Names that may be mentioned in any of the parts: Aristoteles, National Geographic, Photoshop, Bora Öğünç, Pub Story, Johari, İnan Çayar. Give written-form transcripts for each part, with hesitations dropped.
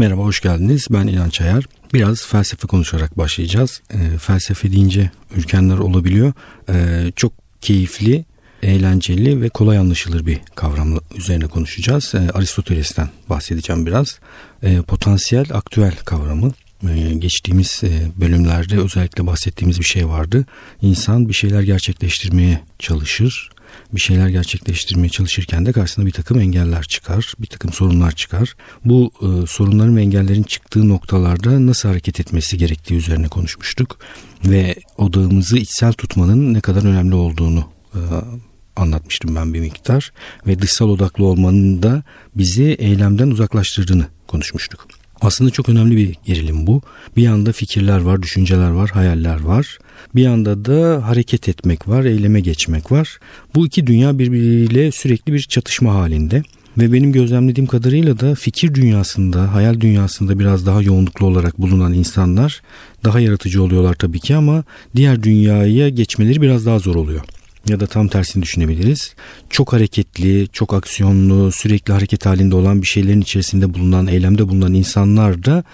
Merhaba, hoş geldiniz. Ben İnan Çayar. Biraz felsefe konuşarak başlayacağız. Felsefe deyince ürkenler olabiliyor. Çok keyifli, eğlenceli ve kolay anlaşılır bir kavram üzerine konuşacağız. Aristoteles'ten bahsedeceğim biraz. Potansiyel aktüel kavramı. Geçtiğimiz bölümlerde özellikle bahsettiğimiz bir şey vardı. İnsan bir şeyler gerçekleştirmeye çalışır. Bir şeyler gerçekleştirmeye çalışırken de karşısına bir takım engeller çıkar, bir takım sorunlar çıkar. Bu sorunların ve engellerin çıktığı noktalarda nasıl hareket etmesi gerektiği üzerine konuşmuştuk. Ve odağımızı içsel tutmanın ne kadar önemli olduğunu anlatmıştım ben bir miktar. Ve dışsal odaklı olmanın da bizi eylemden uzaklaştırdığını konuşmuştuk. Aslında çok önemli bir gerilim bu. Bir yanda fikirler var, düşünceler var, hayaller var. Bir yanda da hareket etmek var, eyleme geçmek var. Bu iki dünya birbiriyle sürekli bir çatışma halinde. Ve benim gözlemlediğim kadarıyla da fikir dünyasında, hayal dünyasında biraz daha yoğunluklu olarak bulunan insanlar daha yaratıcı oluyorlar tabii ki, ama diğer dünyaya geçmeleri biraz daha zor oluyor. Ya da tam tersini düşünebiliriz. Çok hareketli, çok aksiyonlu, sürekli hareket halinde olan, bir şeylerin içerisinde bulunan, eylemde bulunan insanlar da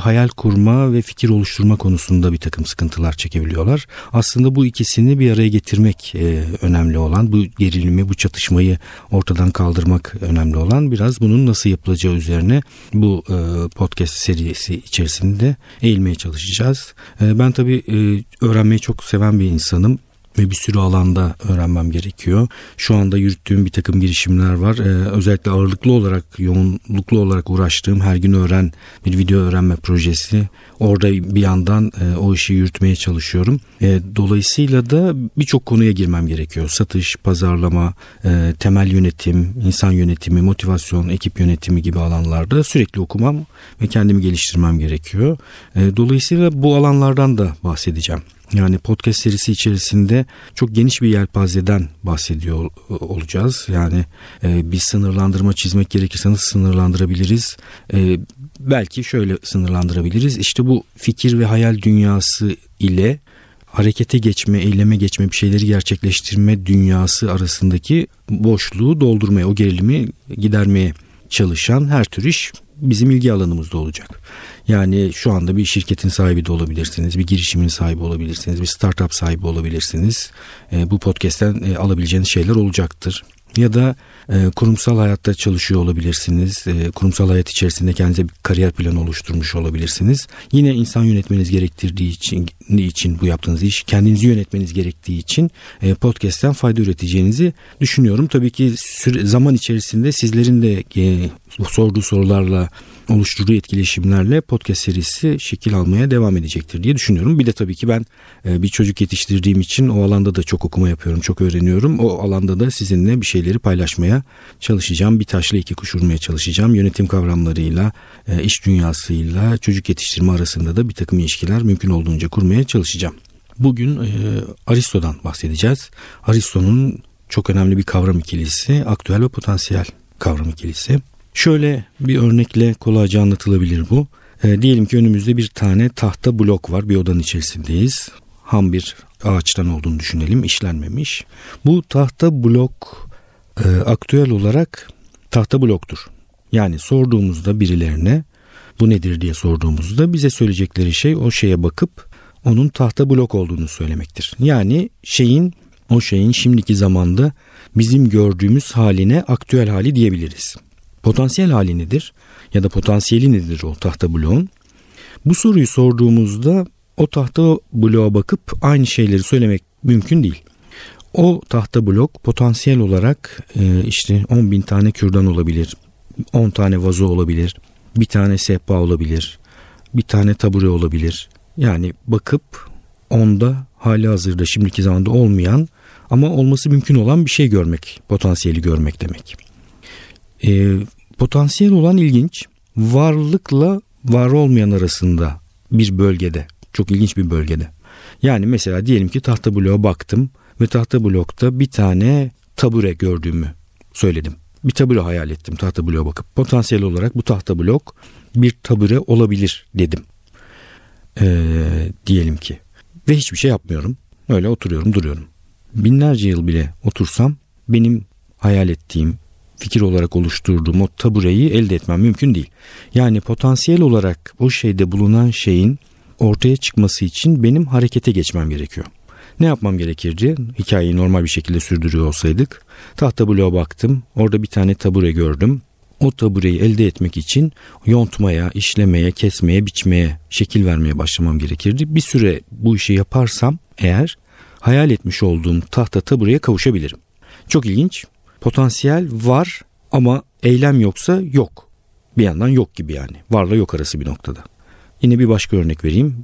hayal kurma ve fikir oluşturma konusunda bir takım sıkıntılar çekebiliyorlar. Aslında bu ikisini bir araya getirmek önemli olan, bu gerilimi, bu çatışmayı ortadan kaldırmak önemli olan, biraz bunun nasıl yapılacağı üzerine bu podcast serisi içerisinde eğilmeye çalışacağız. Ben tabii öğrenmeyi çok seven bir insanım. Ve bir sürü alanda öğrenmem gerekiyor. Şu anda yürüttüğüm bir takım girişimler var. Özellikle ağırlıklı olarak, yoğunluklu olarak uğraştığım her gün öğren bir video öğrenme projesi. Orada bir yandan o işi yürütmeye çalışıyorum. Dolayısıyla da birçok konuya girmem gerekiyor. Satış, pazarlama, temel yönetim, insan yönetimi, motivasyon, ekip yönetimi gibi alanlarda sürekli okumam ve kendimi geliştirmem gerekiyor. Dolayısıyla bu alanlardan da bahsedeceğim. Yani podcast serisi içerisinde çok geniş bir yelpazeden bahsediyor olacağız. Yani bir sınırlandırma çizmek gerekirse nasıl sınırlandırabiliriz? Belki şöyle sınırlandırabiliriz. İşte bu fikir ve hayal dünyası ile harekete geçme, eyleme geçme, bir şeyleri gerçekleştirme dünyası arasındaki boşluğu doldurmaya, o gerilimi gidermeye çalışan her tür iş bizim ilgi alanımızda olacak. Yani şu anda bir şirketin sahibi de olabilirsiniz, bir girişimin sahibi olabilirsiniz, bir startup sahibi olabilirsiniz. Bu podcast'ten alabileceğiniz şeyler olacaktır. Ya da kurumsal hayatta çalışıyor olabilirsiniz. Kurumsal hayat içerisinde kendinize bir kariyer planı oluşturmuş olabilirsiniz. Yine insan yönetmeniz gerektirdiği için bu yaptığınız iş, kendinizi yönetmeniz gerektiği için podcast'ten fayda üreteceğinizi düşünüyorum. Tabii ki zaman içerisinde sizlerin de sorduğu sorularla, oluşturduğu etkileşimlerle podcast serisi şekil almaya devam edecektir diye düşünüyorum. Bir de tabii ki ben bir çocuk yetiştirdiğim için o alanda da çok okuma yapıyorum, çok öğreniyorum. O alanda da sizinle bir şeyleri paylaşmaya çalışacağım. Bir taşla iki kuş vurmaya çalışacağım. Yönetim kavramlarıyla, iş dünyasıyla, çocuk yetiştirme arasında da bir takım ilişkiler mümkün olduğunca kurmaya çalışacağım. Bugün Aristo'dan bahsedeceğiz. Aristo'nun çok önemli bir kavram ikilisi, aktüel ve potansiyel kavram ikilisi. Şöyle bir örnekle kolayca anlatılabilir bu. Diyelim ki önümüzde bir tane tahta blok var. Bir odanın içerisindeyiz. Ham bir ağaçtan olduğunu düşünelim. İşlenmemiş. Bu tahta blok aktüel olarak tahta bloktur. Yani sorduğumuzda birilerine bu nedir diye sorduğumuzda bize söyleyecekleri şey o şeye bakıp onun tahta blok olduğunu söylemektir. Yani o şeyin şimdiki zamanda bizim gördüğümüz haline aktüel hali diyebiliriz. Potansiyel hali nedir ya da potansiyeli nedir o tahta bloğun? Bu soruyu sorduğumuzda o tahta bloğa bakıp aynı şeyleri söylemek mümkün değil. O tahta blok potansiyel olarak işte 10.000 tane kürdan olabilir, 10 tane vazo olabilir, bir tane sehpa olabilir, bir tane tabure olabilir. Yani bakıp onda hali hazırda şimdiki zamanda olmayan ama olması mümkün olan bir şey görmek, potansiyeli görmek demek. Potansiyel olan ilginç, varlıkla var olmayan arasında bir bölgede, çok ilginç bir bölgede. Yani mesela diyelim ki tahta bloğa baktım ve tahta blokta bir tane tabure gördüğümü söyledim. Bir tabure hayal ettim tahta bloğa bakıp. Potansiyel olarak bu tahta blok bir tabure olabilir dedim. Diyelim ki ve hiçbir şey yapmıyorum. Öyle oturuyorum, duruyorum. Binlerce yıl bile otursam benim hayal ettiğim fikir olarak oluşturduğum o tabureyi elde etmem mümkün değil. Yani potansiyel olarak o şeyde bulunan şeyin ortaya çıkması için benim harekete geçmem gerekiyor. Ne yapmam gerekirdi? Hikayeyi normal bir şekilde sürdürüyor olsaydık. Tahta bloğa baktım. Orada bir tane tabure gördüm. O tabureyi elde etmek için yontmaya, işlemeye, kesmeye, biçmeye, şekil vermeye başlamam gerekirdi. Bir süre bu işi yaparsam eğer hayal etmiş olduğum tahta tabureye kavuşabilirim. Çok ilginç. Potansiyel var ama eylem yoksa yok. Bir yandan yok gibi yani. Varla yok arası bir noktada. Yine bir başka örnek vereyim.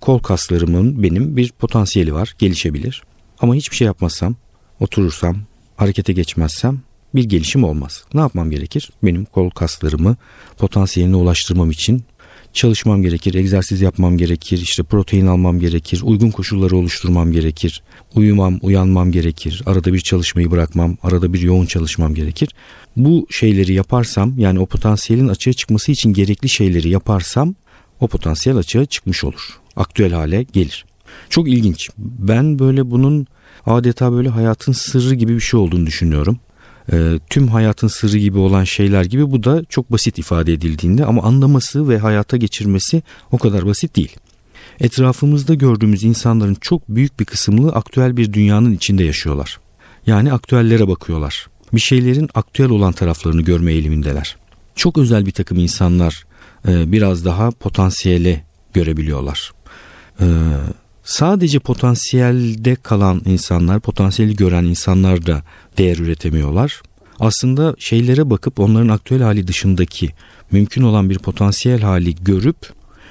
Kol kaslarımın benim bir potansiyeli var. Gelişebilir. Ama hiçbir şey yapmazsam, oturursam, harekete geçmezsem bir gelişim olmaz. Ne yapmam gerekir? Benim kol kaslarımı potansiyeline ulaştırmam için çalışmam gerekir, egzersiz yapmam gerekir, işte protein almam gerekir, uygun koşulları oluşturmam gerekir, uyumam, uyanmam gerekir, arada bir çalışmayı bırakmam, arada bir yoğun çalışmam gerekir. Bu şeyleri yaparsam, yani o potansiyelin açığa çıkması için gerekli şeyleri yaparsam o potansiyel açığa çıkmış olur. Aktüel hale gelir. Çok ilginç. Ben böyle bunun adeta böyle hayatın sırrı gibi bir şey olduğunu düşünüyorum. Tüm hayatın sırrı gibi olan şeyler gibi bu da çok basit ifade edildiğinde ama anlaması ve hayata geçirmesi o kadar basit değil. Etrafımızda gördüğümüz insanların çok büyük bir kısmı aktüel bir dünyanın içinde yaşıyorlar. Yani aktüellere bakıyorlar. Bir şeylerin aktüel olan taraflarını görme eğilimindeler. Çok özel bir takım insanlar biraz daha potansiyeli görebiliyorlar. Sadece potansiyelde kalan insanlar, potansiyeli gören insanlar da değer üretemiyorlar. Aslında şeylere bakıp onların aktüel hali dışındaki mümkün olan bir potansiyel hali görüp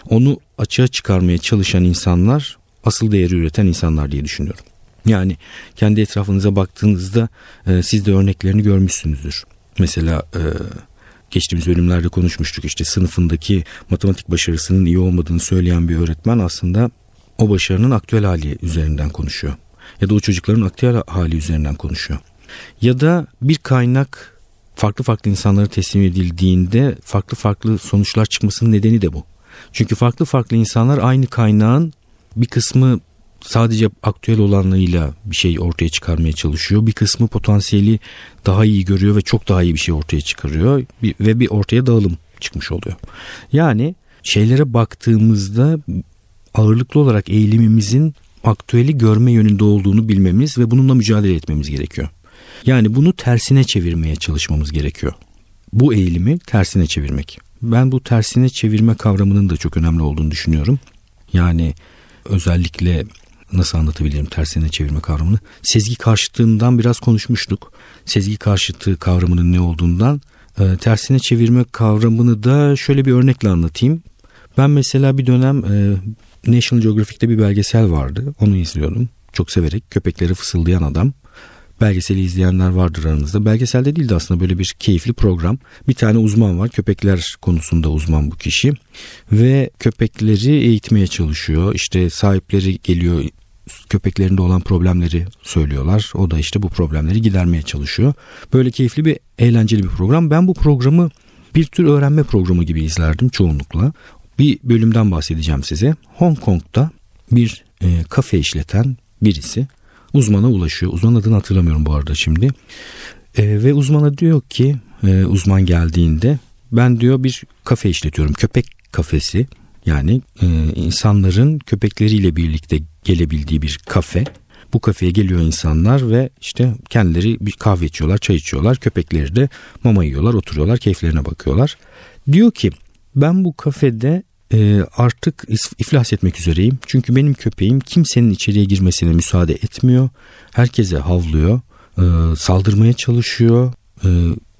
onu açığa çıkarmaya çalışan insanlar asıl değeri üreten insanlar diye düşünüyorum. Yani kendi etrafınıza baktığınızda siz de örneklerini görmüşsünüzdür. Mesela geçtiğimiz bölümlerde konuşmuştuk, işte sınıfındaki matematik başarısının iyi olmadığını söyleyen bir öğretmen aslında o başarının aktüel hali üzerinden konuşuyor. Ya da o çocukların aktüel hali üzerinden konuşuyor. Ya da bir kaynak farklı farklı insanlara teslim edildiğinde farklı farklı sonuçlar çıkmasının nedeni de bu. Çünkü farklı farklı insanlar aynı kaynağın bir kısmı sadece aktüel olanıyla bir şey ortaya çıkarmaya çalışıyor. Bir kısmı potansiyeli daha iyi görüyor ve çok daha iyi bir şey ortaya çıkarıyor. Ve bir ortaya dağılım çıkmış oluyor. Yani şeylere baktığımızda ağırlıklı olarak eğilimimizin aktüeli görme yönünde olduğunu bilmemiz ve bununla mücadele etmemiz gerekiyor. Yani bunu tersine çevirmeye çalışmamız gerekiyor. Bu eğilimi tersine çevirmek. Ben bu tersine çevirme kavramının da çok önemli olduğunu düşünüyorum. Yani özellikle nasıl anlatabilirim tersine çevirme kavramını? Sezgi karşıtından biraz konuşmuştuk. Sezgi karşıtı kavramının ne olduğundan. Tersine çevirme kavramını da şöyle bir örnekle anlatayım. Ben mesela bir dönem National Geographic'te bir belgesel vardı. Onu izliyordum. Çok severek. Köpeklere fısıldayan adam. Belgeseli izleyenler vardır aranızda. Belgeselde değildi aslında, böyle bir keyifli program. Bir tane uzman var. Köpekler konusunda uzman bu kişi. Ve köpekleri eğitmeye çalışıyor. İşte sahipleri geliyor. Köpeklerinde olan problemleri söylüyorlar. O da işte bu problemleri gidermeye çalışıyor. Böyle keyifli bir, eğlenceli bir program. Ben bu programı bir tür öğrenme programı gibi izlerdim çoğunlukla. Bir bölümden bahsedeceğim size. Hong Kong'da bir kafe işleten birisi uzmana ulaşıyor. Uzmanın adını hatırlamıyorum bu arada şimdi. Ve uzmana diyor ki, uzman geldiğinde, ben diyor bir kafe işletiyorum. Köpek kafesi, yani insanların köpekleriyle birlikte gelebildiği bir kafe. Bu kafeye geliyor insanlar ve işte kendileri bir kahve içiyorlar, çay içiyorlar. Köpekleri de mama yiyorlar, oturuyorlar, keyiflerine bakıyorlar. Diyor ki, ben bu kafede artık iflas etmek üzereyim. Çünkü benim köpeğim kimsenin içeriye girmesine müsaade etmiyor. Herkese havlıyor. Saldırmaya çalışıyor.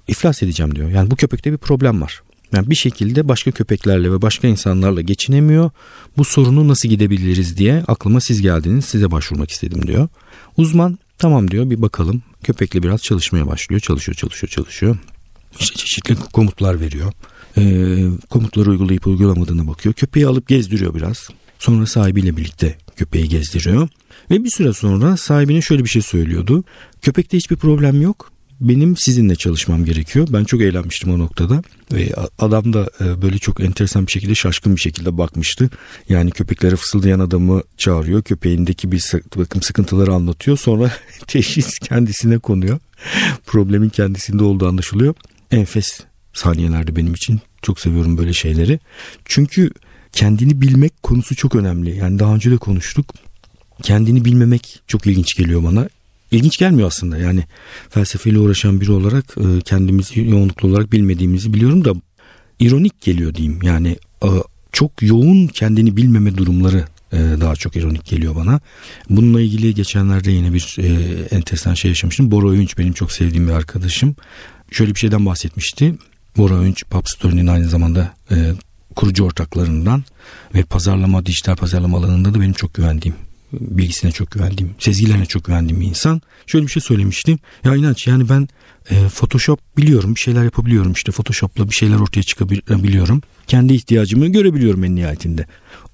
İflas edeceğim diyor. Yani bu köpekte bir problem var. Yani bir şekilde başka köpeklerle ve başka insanlarla geçinemiyor. Bu sorunu nasıl gidebiliriz diye aklıma siz geldiniz. Size başvurmak istedim diyor. Uzman tamam diyor, bir bakalım. Köpekle biraz çalışmaya başlıyor. Çalışıyor. İşte çeşitli komutlar veriyor. Komutları uygulayıp uygulamadığına bakıyor. Köpeği alıp gezdiriyor biraz. Sonra sahibiyle birlikte köpeği gezdiriyor. Ve bir süre sonra sahibine şöyle bir şey söylüyordu. Köpekte hiçbir problem yok. benim sizinle çalışmam gerekiyor. Ben çok eğlenmiştim o noktada. Ve adam da böyle çok enteresan bir şekilde, şaşkın bir şekilde bakmıştı. Yani köpeklere fısıldayan adamı çağırıyor. Köpeğindeki bir takım sıkıntıları anlatıyor. Sonra teşhis kendisine konuyor. Problemin kendisinde olduğu anlaşılıyor. Enfes saniyelerdi benim için. Çok seviyorum böyle şeyleri. Çünkü kendini bilmek konusu çok önemli. Yani daha önce de konuştuk. Kendini bilmemek çok ilginç geliyor bana. İlginç gelmiyor aslında, yani felsefeyle uğraşan biri olarak kendimizi yoğunluklu olarak bilmediğimizi biliyorum da ironik geliyor diyeyim. Yani çok yoğun kendini bilmeme durumları daha çok ironik geliyor bana. Bununla ilgili geçenlerde yine bir enteresan şey yaşamıştım. Bora Öğünç benim çok sevdiğim bir arkadaşım. Şöyle bir şeyden bahsetmişti. Bora Öğünç Pub Story'nin aynı zamanda kurucu ortaklarından ve pazarlama, dijital pazarlama alanında da benim çok güvendiğim, bilgisine çok güvendiğim, sezgilerine çok güvendiğim bir insan. Şöyle bir şey söylemiştim. Ya inanç, yani ben Photoshop biliyorum, bir şeyler yapabiliyorum, işte Photoshop'la bir şeyler ortaya çıkabiliyorum. Kendi ihtiyacımı görebiliyorum en nihayetinde.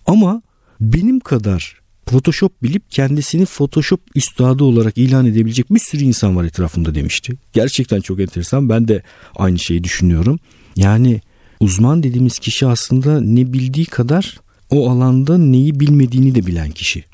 Ama benim kadar Photoshop bilip kendisini Photoshop üstadı olarak ilan edebilecek bir sürü insan var etrafımda demişti. Gerçekten çok enteresan. Ben de aynı şeyi düşünüyorum. Yani uzman dediğimiz kişi aslında ne bildiği kadar o alanda neyi bilmediğini de bilen kişi.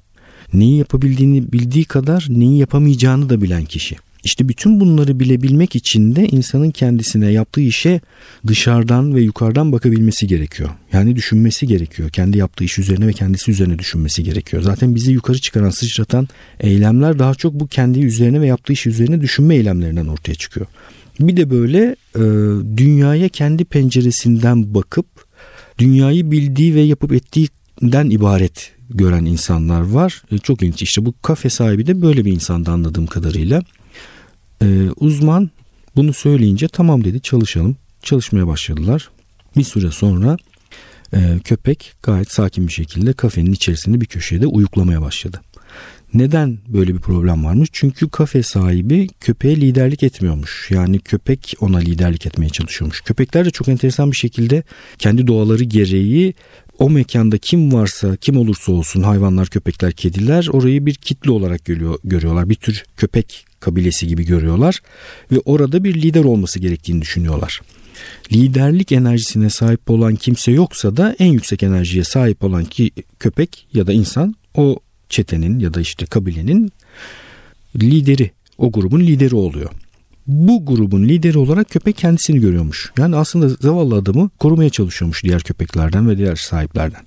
Neyi yapabildiğini bildiği kadar neyi yapamayacağını da bilen kişi. İşte bütün bunları bilebilmek için de insanın kendisine, yaptığı işe dışarıdan ve yukarıdan bakabilmesi gerekiyor. Yani düşünmesi gerekiyor. Kendi yaptığı iş üzerine ve kendisi üzerine düşünmesi gerekiyor. Zaten bizi yukarı çıkaran, sıçratan eylemler daha çok bu kendi üzerine ve yaptığı iş üzerine düşünme eylemlerinden ortaya çıkıyor. Bir de böyle dünyaya kendi penceresinden bakıp dünyayı bildiği ve yapıp ettiğinden ibaret gören insanlar var. Çok ilginç. İşte bu kafe sahibi de böyle bir insandı anladığım kadarıyla. Uzman bunu söyleyince tamam dedi, çalışalım. Çalışmaya başladılar. Bir süre sonra köpek gayet sakin bir şekilde kafenin içerisinde bir köşede uyuklamaya başladı. Neden böyle bir problem varmış? Çünkü kafe sahibi köpeğe liderlik etmiyormuş. Yani köpek ona liderlik etmeye çalışıyormuş. Köpekler de çok enteresan bir şekilde kendi doğaları gereği o mekanda kim varsa, kim olursa olsun, hayvanlar, köpekler, kediler, orayı bir kitle olarak görüyorlar. Bir tür köpek kabilesi gibi görüyorlar ve orada bir lider olması gerektiğini düşünüyorlar. Liderlik enerjisine sahip olan kimse yoksa da en yüksek enerjiye sahip olan ki köpek ya da insan o çetenin ya da işte kabilenin lideri, o grubun lideri oluyor. Bu grubun lideri olarak köpek kendisini görüyormuş. Yani aslında zavallı adamı korumaya çalışıyormuş diğer köpeklerden ve diğer sahiplerden.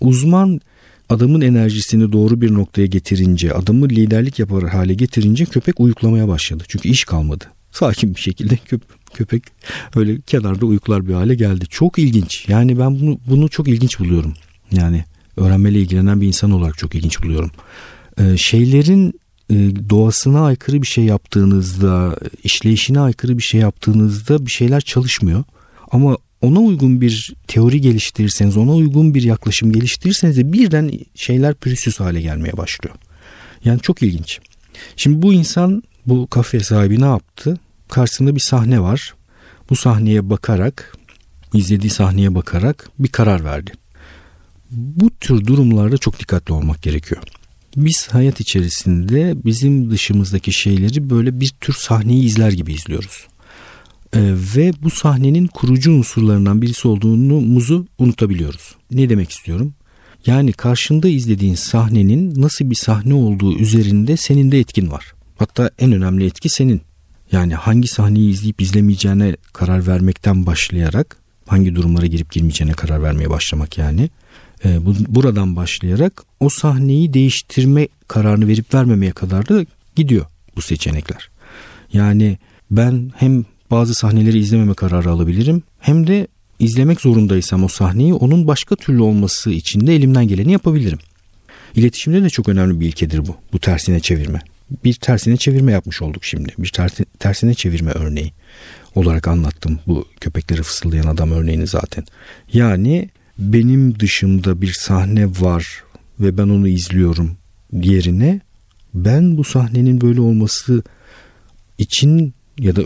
Uzman adamın enerjisini doğru bir noktaya getirince, adamı liderlik yapar hale getirince köpek uyuklamaya başladı. Çünkü iş kalmadı. Sakin bir şekilde köpek öyle kenarda uyuklar bir hale geldi. Çok ilginç. Yani ben bunu çok ilginç buluyorum. Yani öğrenmeyle ilgilenen bir insan olarak çok ilginç buluyorum. Şeylerin doğasına aykırı bir şey yaptığınızda, işleyişine aykırı bir şey yaptığınızda bir şeyler çalışmıyor. Ama ona uygun bir teori geliştirirseniz, ona uygun bir yaklaşım geliştirirseniz de birden şeyler pürüzsüz hale gelmeye başlıyor. Yani çok ilginç. Şimdi bu insan, bu kafe sahibi ne yaptı? Karşısında bir sahne var. Bu sahneye bakarak, izlediği sahneye bakarak bir karar verdi. Bu tür durumlarda çok dikkatli olmak gerekiyor. Biz hayat içerisinde bizim dışımızdaki şeyleri böyle bir tür sahneyi izler gibi izliyoruz. Ve bu sahnenin kurucu unsurlarından birisi olduğumuzu unutabiliyoruz. Ne demek istiyorum? Yani karşında izlediğin sahnenin nasıl bir sahne olduğu üzerinde senin de etkin var. Hatta en önemli etki senin. Yani hangi sahneyi izleyip izlemeyeceğine karar vermekten başlayarak, hangi durumlara girip girmeyeceğine karar vermeye başlamak yani. Buradan başlayarak o sahneyi değiştirme kararını verip vermemeye kadar da gidiyor bu seçenekler. Yani ben hem bazı sahneleri izlememe kararı alabilirim, hem de izlemek zorundaysam o sahneyi onun başka türlü olması için de elimden geleni yapabilirim. İletişimde de çok önemli bir ilkedir bu. Bu tersine çevirme. Bir tersine çevirme yapmış olduk şimdi. Bir tersine çevirme örneği olarak anlattım bu köpekleri fısıldayan adam örneğini zaten. Yani benim dışımda bir sahne var ve ben onu izliyorum yerine ben bu sahnenin böyle olması için ya da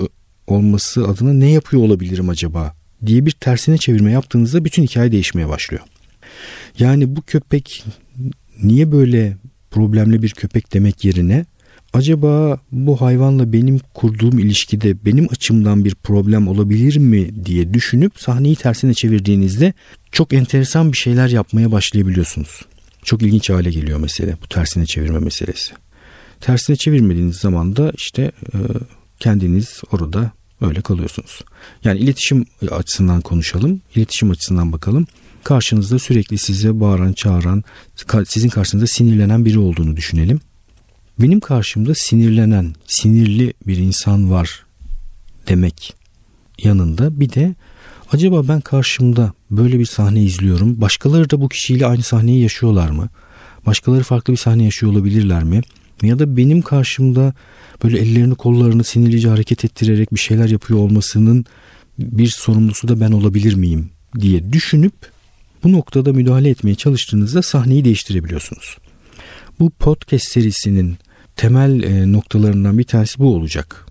olması adına ne yapıyor olabilirim acaba diye bir tersine çevirme yaptığınızda bütün hikaye değişmeye başlıyor. Yani bu köpek niye böyle problemli bir köpek demek yerine acaba bu hayvanla benim kurduğum ilişkide benim açımdan bir problem olabilir mi diye düşünüp sahneyi tersine çevirdiğinizde çok enteresan bir şeyler yapmaya başlayabiliyorsunuz. Çok ilginç hale geliyor mesele, bu tersine çevirme meselesi. Tersine çevirmediğiniz zaman da işte kendiniz orada öyle kalıyorsunuz. Yani iletişim açısından konuşalım, iletişim açısından bakalım. Karşınızda sürekli size bağıran, çağıran, sizin karşınızda sinirlenen biri olduğunu düşünelim. Benim karşımda sinirlenen, sinirli bir insan var demek yanında bir de acaba ben karşımda böyle bir sahne izliyorum. Başkaları da bu kişiyle aynı sahneyi yaşıyorlar mı? Başkaları farklı bir sahne yaşıyor olabilirler mi? Ya da benim karşımda böyle ellerini kollarını sinirlice hareket ettirerek bir şeyler yapıyor olmasının bir sorumlusu da ben olabilir miyim diye düşünüp bu noktada müdahale etmeye çalıştığınızda sahneyi değiştirebiliyorsunuz. Bu podcast serisinin temel noktalarından bir tanesi bu olacak.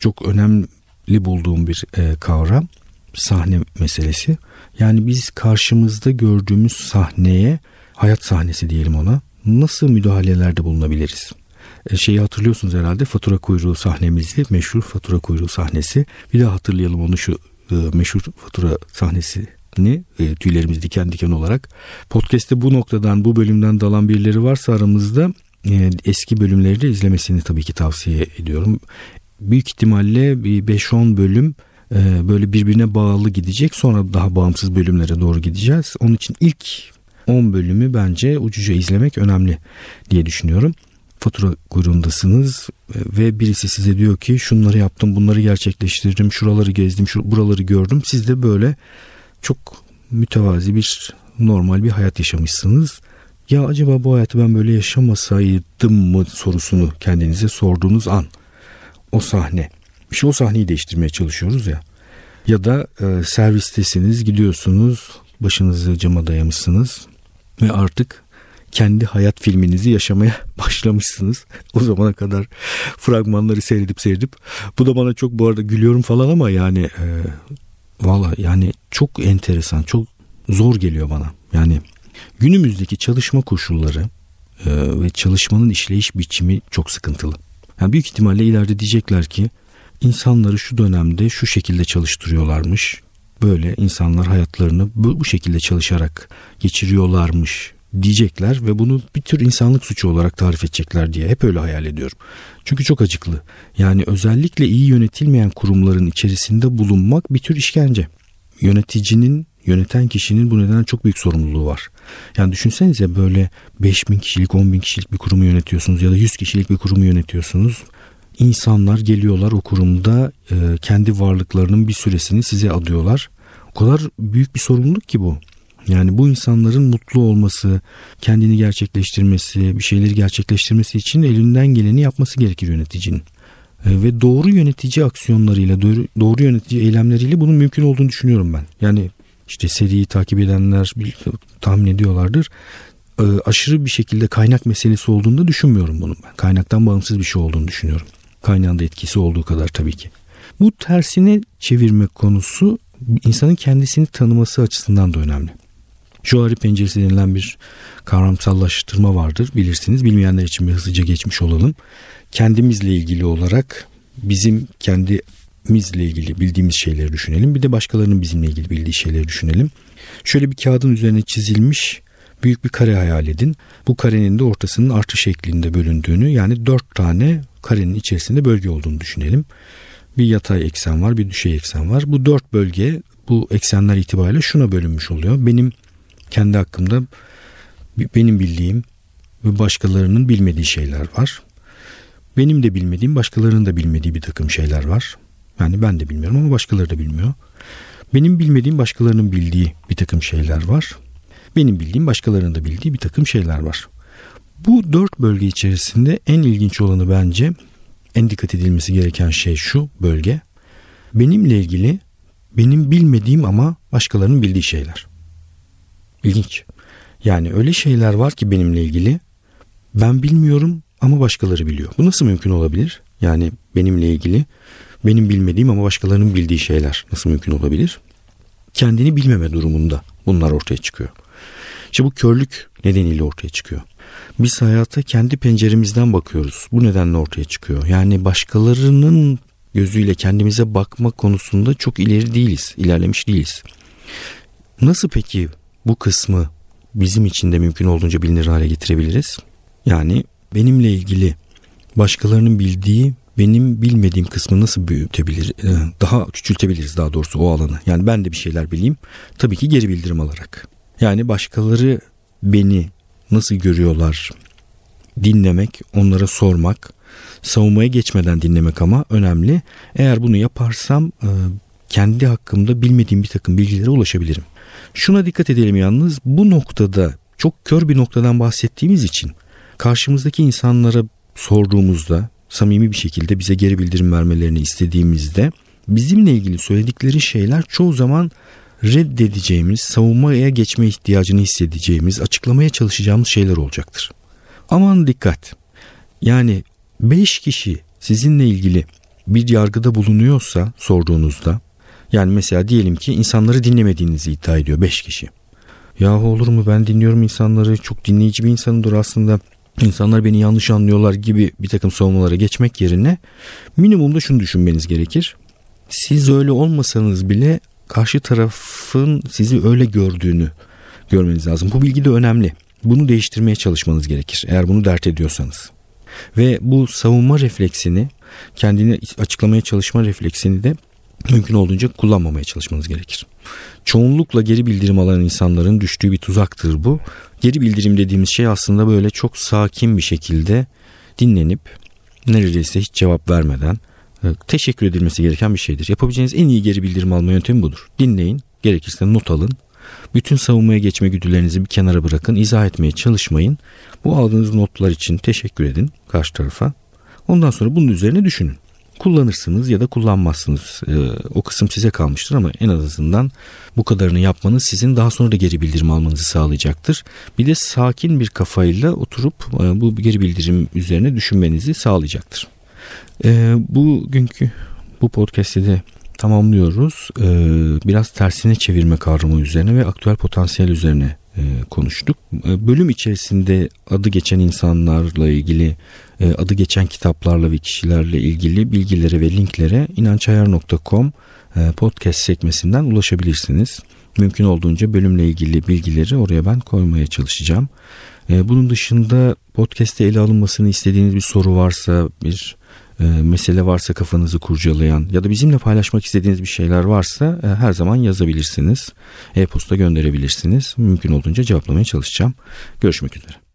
Çok önemli bulduğum bir kavram sahne meselesi. Yani biz karşımızda gördüğümüz sahneye, hayat sahnesi diyelim ona, nasıl müdahalelerde bulunabiliriz? Şeyi hatırlıyorsunuz herhalde, fatura kuyruğu sahnemizi, meşhur fatura kuyruğu sahnesi. Bir daha hatırlayalım onu, şu meşhur fatura sahnesini tüylerimiz diken diken olarak. Podcast'te bu noktadan, bu bölümden dalan birileri varsa aramızda eski bölümleri de izlemesini tabii ki tavsiye ediyorum. Büyük ihtimalle bir 5-10 bölüm böyle birbirine bağlı gidecek. Sonra daha bağımsız bölümlere doğru gideceğiz. Onun için ilk 10 bölümü bence ucuca izlemek önemli diye düşünüyorum. Fatura kuyruğundasınız ve birisi size diyor ki şunları yaptım, bunları gerçekleştirdim, şuraları gezdim, buraları gördüm. Siz de böyle çok mütevazi bir normal bir hayat yaşamışsınız. Ya acaba bu hayatı ben böyle yaşamasaydım mı sorusunu kendinize sorduğunuz an, o sahne. İşte o sahneyi değiştirmeye çalışıyoruz ya. Ya da servistesiniz, gidiyorsunuz, başınızı cama dayamışsınız ve artık kendi hayat filminizi yaşamaya başlamışsınız. O zamana kadar fragmanları seyredip bu da bana çok, bu arada gülüyorum falan ama yani valla yani çok enteresan, çok zor geliyor bana. Yani günümüzdeki çalışma koşulları ve çalışmanın işleyiş biçimi çok sıkıntılı. Yani büyük ihtimalle ileride diyecekler ki insanları şu dönemde şu şekilde çalıştırıyorlarmış. Böyle insanlar hayatlarını bu şekilde çalışarak geçiriyorlarmış diyecekler ve bunu bir tür insanlık suçu olarak tarif edecekler diye hep öyle hayal ediyorum. Çünkü çok acıklı. Yani özellikle iyi yönetilmeyen kurumların içerisinde bulunmak bir tür işkence. Yöneticinin, yöneten kişinin bu nedenle çok büyük sorumluluğu var. Yani düşünsenize böyle 5 bin kişilik, 10 bin kişilik bir kurumu yönetiyorsunuz ya da 100 kişilik bir kurumu yönetiyorsunuz. İnsanlar geliyorlar, o kurumda kendi varlıklarının bir süresini size adıyorlar. O kadar büyük bir sorumluluk ki bu. Yani bu insanların mutlu olması, kendini gerçekleştirmesi, bir şeyleri gerçekleştirmesi için elinden geleni yapması gerekir yöneticinin. Ve doğru yönetici aksiyonlarıyla, doğru yönetici eylemleriyle bunun mümkün olduğunu düşünüyorum ben. Yani işte seriyi takip edenler tahmin ediyorlardır. Aşırı bir şekilde kaynak meselesi olduğunu da düşünmüyorum bunun ben. Kaynaktan bağımsız bir şey olduğunu düşünüyorum. Kaynağın da etkisi olduğu kadar tabii ki. Bu tersine çevirme konusu insanın kendisini tanıması açısından da önemli. Johari penceresi denilen bir kavramsallaştırma vardır, bilirsiniz. Bilmeyenler için bir hızlıca geçmiş olalım. Kendimizle ilgili olarak bizim kendimizle ilgili bildiğimiz şeyleri düşünelim. Bir de başkalarının bizimle ilgili bildiği şeyleri düşünelim. Şöyle bir kağıdın üzerine çizilmiş büyük bir kare hayal edin. Bu karenin de ortasının artı şeklinde bölündüğünü, yani 4 tane karenin içerisinde bölge olduğunu düşünelim. Bir yatay eksen var, bir düşey eksen var. Bu 4 bölge bu eksenler itibariyle şuna bölünmüş oluyor. Benim kendi hakkımda benim bildiğim ve başkalarının bilmediği şeyler var. Benim de bilmediğim, başkalarının da bilmediği bir takım şeyler var. Yani ben de bilmiyorum ama başkaları da bilmiyor. Benim bilmediğim, başkalarının bildiği bir takım şeyler var. Benim bildiğim, başkalarının da bildiği bir takım şeyler var. Bu 4 bölge içerisinde en ilginç olanı, bence en dikkat edilmesi gereken şey şu bölge. Benimle ilgili benim bilmediğim ama başkalarının bildiği şeyler. İlginç. Yani öyle şeyler var ki benimle ilgili ben bilmiyorum ama başkaları biliyor. Bu nasıl mümkün olabilir? Yani benimle ilgili benim bilmediğim ama başkalarının bildiği şeyler nasıl mümkün olabilir? Kendini bilmeme durumunda bunlar ortaya çıkıyor. İşte bu körlük nedeniyle ortaya çıkıyor. biz hayata kendi penceremizden bakıyoruz. Bu nedenle ortaya çıkıyor. Yani başkalarının gözüyle kendimize bakma konusunda çok ileri değiliz, ilerlemiş değiliz. Nasıl peki bu kısmı bizim için de mümkün olduğunca bilinir hale getirebiliriz? Yani benimle ilgili başkalarının bildiği, benim bilmediğim kısmı nasıl büyütebiliriz, daha küçültebiliriz daha doğrusu o alanı. Yani ben de bir şeyler bileyim, tabii ki geri bildirim alarak. Yani başkaları beni nasıl görüyorlar dinlemek, onlara sormak, savunmaya geçmeden dinlemek ama önemli. Eğer bunu yaparsam kendi hakkımda bilmediğim bir takım bilgilere ulaşabilirim. Şuna dikkat edelim yalnız, bu noktada çok kör bir noktadan bahsettiğimiz için karşımızdaki insanlara sorduğumuzda, samimi bir şekilde bize geri bildirim vermelerini istediğimizde bizimle ilgili söyledikleri şeyler çoğu zaman reddedeceğimiz, savunmaya geçme ihtiyacını hissedeceğimiz, açıklamaya çalışacağımız şeyler olacaktır. Aman dikkat! Yani 5 kişi sizinle ilgili bir yargıda bulunuyorsa sorduğunuzda, yani mesela diyelim ki insanları dinlemediğinizi iddia ediyor 5 kişi. Yahu olur mu, ben dinliyorum insanları, çok dinleyici bir insanımdır aslında, İnsanlar beni yanlış anlıyorlar gibi bir takım savunmalara geçmek yerine minimumda şunu düşünmeniz gerekir. Siz öyle olmasanız bile karşı tarafın sizi öyle gördüğünü görmeniz lazım. Bu bilgi de önemli. Bunu değiştirmeye çalışmanız gerekir eğer bunu dert ediyorsanız. Ve bu savunma refleksini, kendini açıklamaya çalışma refleksini de mümkün olduğunca kullanmamaya çalışmanız gerekir. Çoğunlukla geri bildirim alan insanların düştüğü bir tuzaktır bu. Geri bildirim dediğimiz şey aslında böyle çok sakin bir şekilde dinlenip neredeyse hiç cevap vermeden teşekkür edilmesi gereken bir şeydir. Yapabileceğiniz en iyi geri bildirim alma yöntemi budur. Dinleyin, gerekirse not alın, bütün savunmaya geçme güdülerinizi bir kenara bırakın, izah etmeye çalışmayın. Bu aldığınız notlar için teşekkür edin karşı tarafa. Ondan sonra bunun üzerine düşünün. Kullanırsınız ya da kullanmazsınız. O kısım size kalmıştır ama en azından bu kadarını yapmanız sizin daha sonra da geri bildirim almanızı sağlayacaktır. Bir de sakin bir kafayla oturup bu geri bildirim üzerine düşünmenizi sağlayacaktır. Bu podcast'i de tamamlıyoruz. Biraz tersine çevirme kavramı üzerine ve aktüel potansiyel üzerine konuştuk. Bölüm içerisinde adı geçen insanlarla ilgili, adı geçen kitaplarla ve kişilerle ilgili bilgilere ve linklere inançayar.com podcast sekmesinden ulaşabilirsiniz. Mümkün olduğunca bölümle ilgili bilgileri oraya ben koymaya çalışacağım. Bunun dışında podcast'te ele alınmasını istediğiniz bir soru varsa, bir mesele varsa kafanızı kurcalayan ya da bizimle paylaşmak istediğiniz bir şeyler varsa her zaman yazabilirsiniz. E-posta gönderebilirsiniz. Mümkün olduğunca cevaplamaya çalışacağım. Görüşmek üzere.